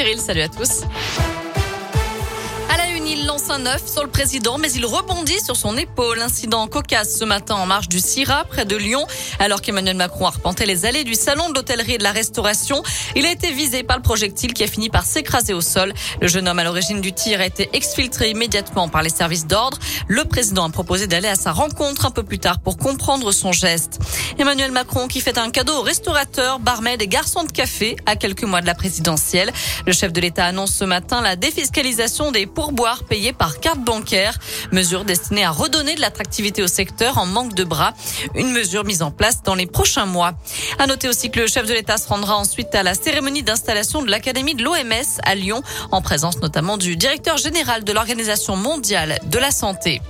Cyril, salut à tous. Il lance un 9 sur le président, mais il rebondit sur son épaule. Incident cocasse ce matin en marche du SIRA, près de Lyon. Alors qu'Emmanuel Macron arpentait les allées du salon de l'hôtellerie et de la restauration, il a été visé par le projectile qui a fini par s'écraser au sol. Le jeune homme à l'origine du tir a été exfiltré immédiatement par les services d'ordre. Le président a proposé d'aller à sa rencontre un peu plus tard pour comprendre son geste. Emmanuel Macron qui fait un cadeau aux restaurateurs, barmaids et garçons de café à quelques mois de la présidentielle. Le chef de l'État annonce ce matin la défiscalisation des pourboires payés par carte bancaire, mesure destinée à redonner de l'attractivité au secteur en manque de bras, une mesure mise en place dans les prochains mois. À noter aussi que le chef de l'État se rendra ensuite à la cérémonie d'installation de l'Académie de l'OMS à Lyon, en présence notamment du directeur général de l'Organisation mondiale de la santé.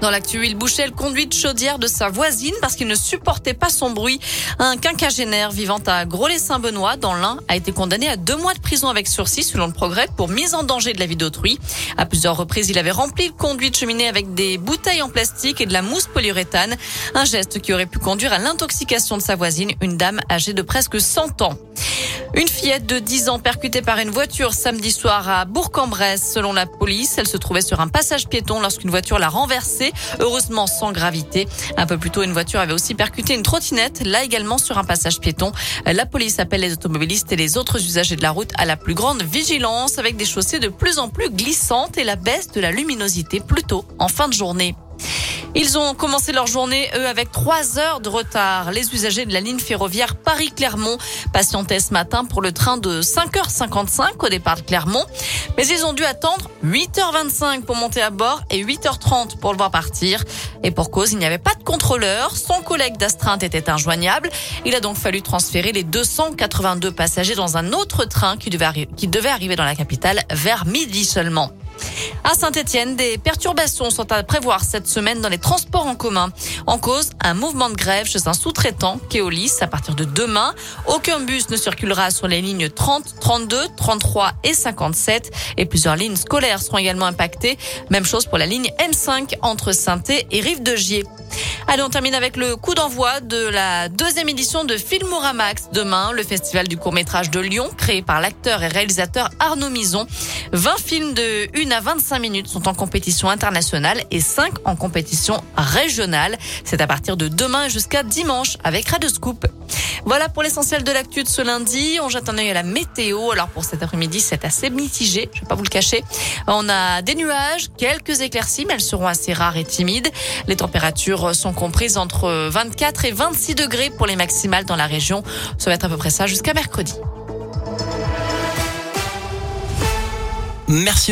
Dans l'actu, il bouchait le conduit de chaudière de sa voisine parce qu'il ne supportait pas son bruit. Un quinquagénaire vivant à Groslay-Saint-Benoît, dans l'Ain, a été condamné à 2 mois de prison avec sursis, selon le Progrès, pour mise en danger de la vie d'autrui. À plusieurs reprises, il avait rempli le conduit de cheminée avec des bouteilles en plastique et de la mousse polyuréthane. Un geste qui aurait pu conduire à l'intoxication de sa voisine, une dame âgée de presque 100 ans. Une fillette de 10 ans percutée par une voiture samedi soir à Bourg-en-Bresse. Selon la police, elle se trouvait sur un passage piéton lorsqu'une voiture l'a renversée, heureusement sans gravité. Un peu plus tôt, une voiture avait aussi percuté une trottinette, là également sur un passage piéton. La police appelle les automobilistes et les autres usagers de la route à la plus grande vigilance, avec des chaussées de plus en plus glissantes et la baisse de la luminosité plutôt en fin de journée. Ils ont commencé leur journée, eux, avec 3 heures de retard. Les usagers de la ligne ferroviaire Paris-Clermont patientaient ce matin pour le train de 5h55 au départ de Clermont. Mais ils ont dû attendre 8h25 pour monter à bord et 8h30 pour le voir partir. Et pour cause, il n'y avait pas de contrôleur. Son collègue d'astreinte était injoignable. Il a donc fallu transférer les 282 passagers dans un autre train qui devait arriver dans la capitale vers midi seulement. À Saint-Etienne, des perturbations sont à prévoir cette semaine dans les transports en commun. En cause, un mouvement de grève chez un sous-traitant, Keolis, à partir de demain. Aucun bus ne circulera sur les lignes 30, 32, 33 et 57. Et plusieurs lignes scolaires seront également impactées. Même chose pour la ligne M5 entre Saint-Etienne et Rive-de-Gier. Allez, on termine avec le coup d'envoi de la 2e édition de Filmorama Max. Demain, le festival du court-métrage de Lyon, créé par l'acteur et réalisateur Arnaud Mison. 20 films de 1 à 25 minutes sont en compétition internationale et 5 en compétition régionale. C'est à partir de demain jusqu'à dimanche avec Radio-Scoop. Voilà pour l'essentiel de l'actu de ce lundi. On jette un œil à la météo. Alors pour cet après-midi, c'est assez mitigé, je ne vais pas vous le cacher. On a des nuages, quelques éclaircies, mais elles seront assez rares et timides. Les températures sont comprises entre 24 et 26 degrés pour les maximales dans la région. Ça va être à peu près ça jusqu'à mercredi. Merci.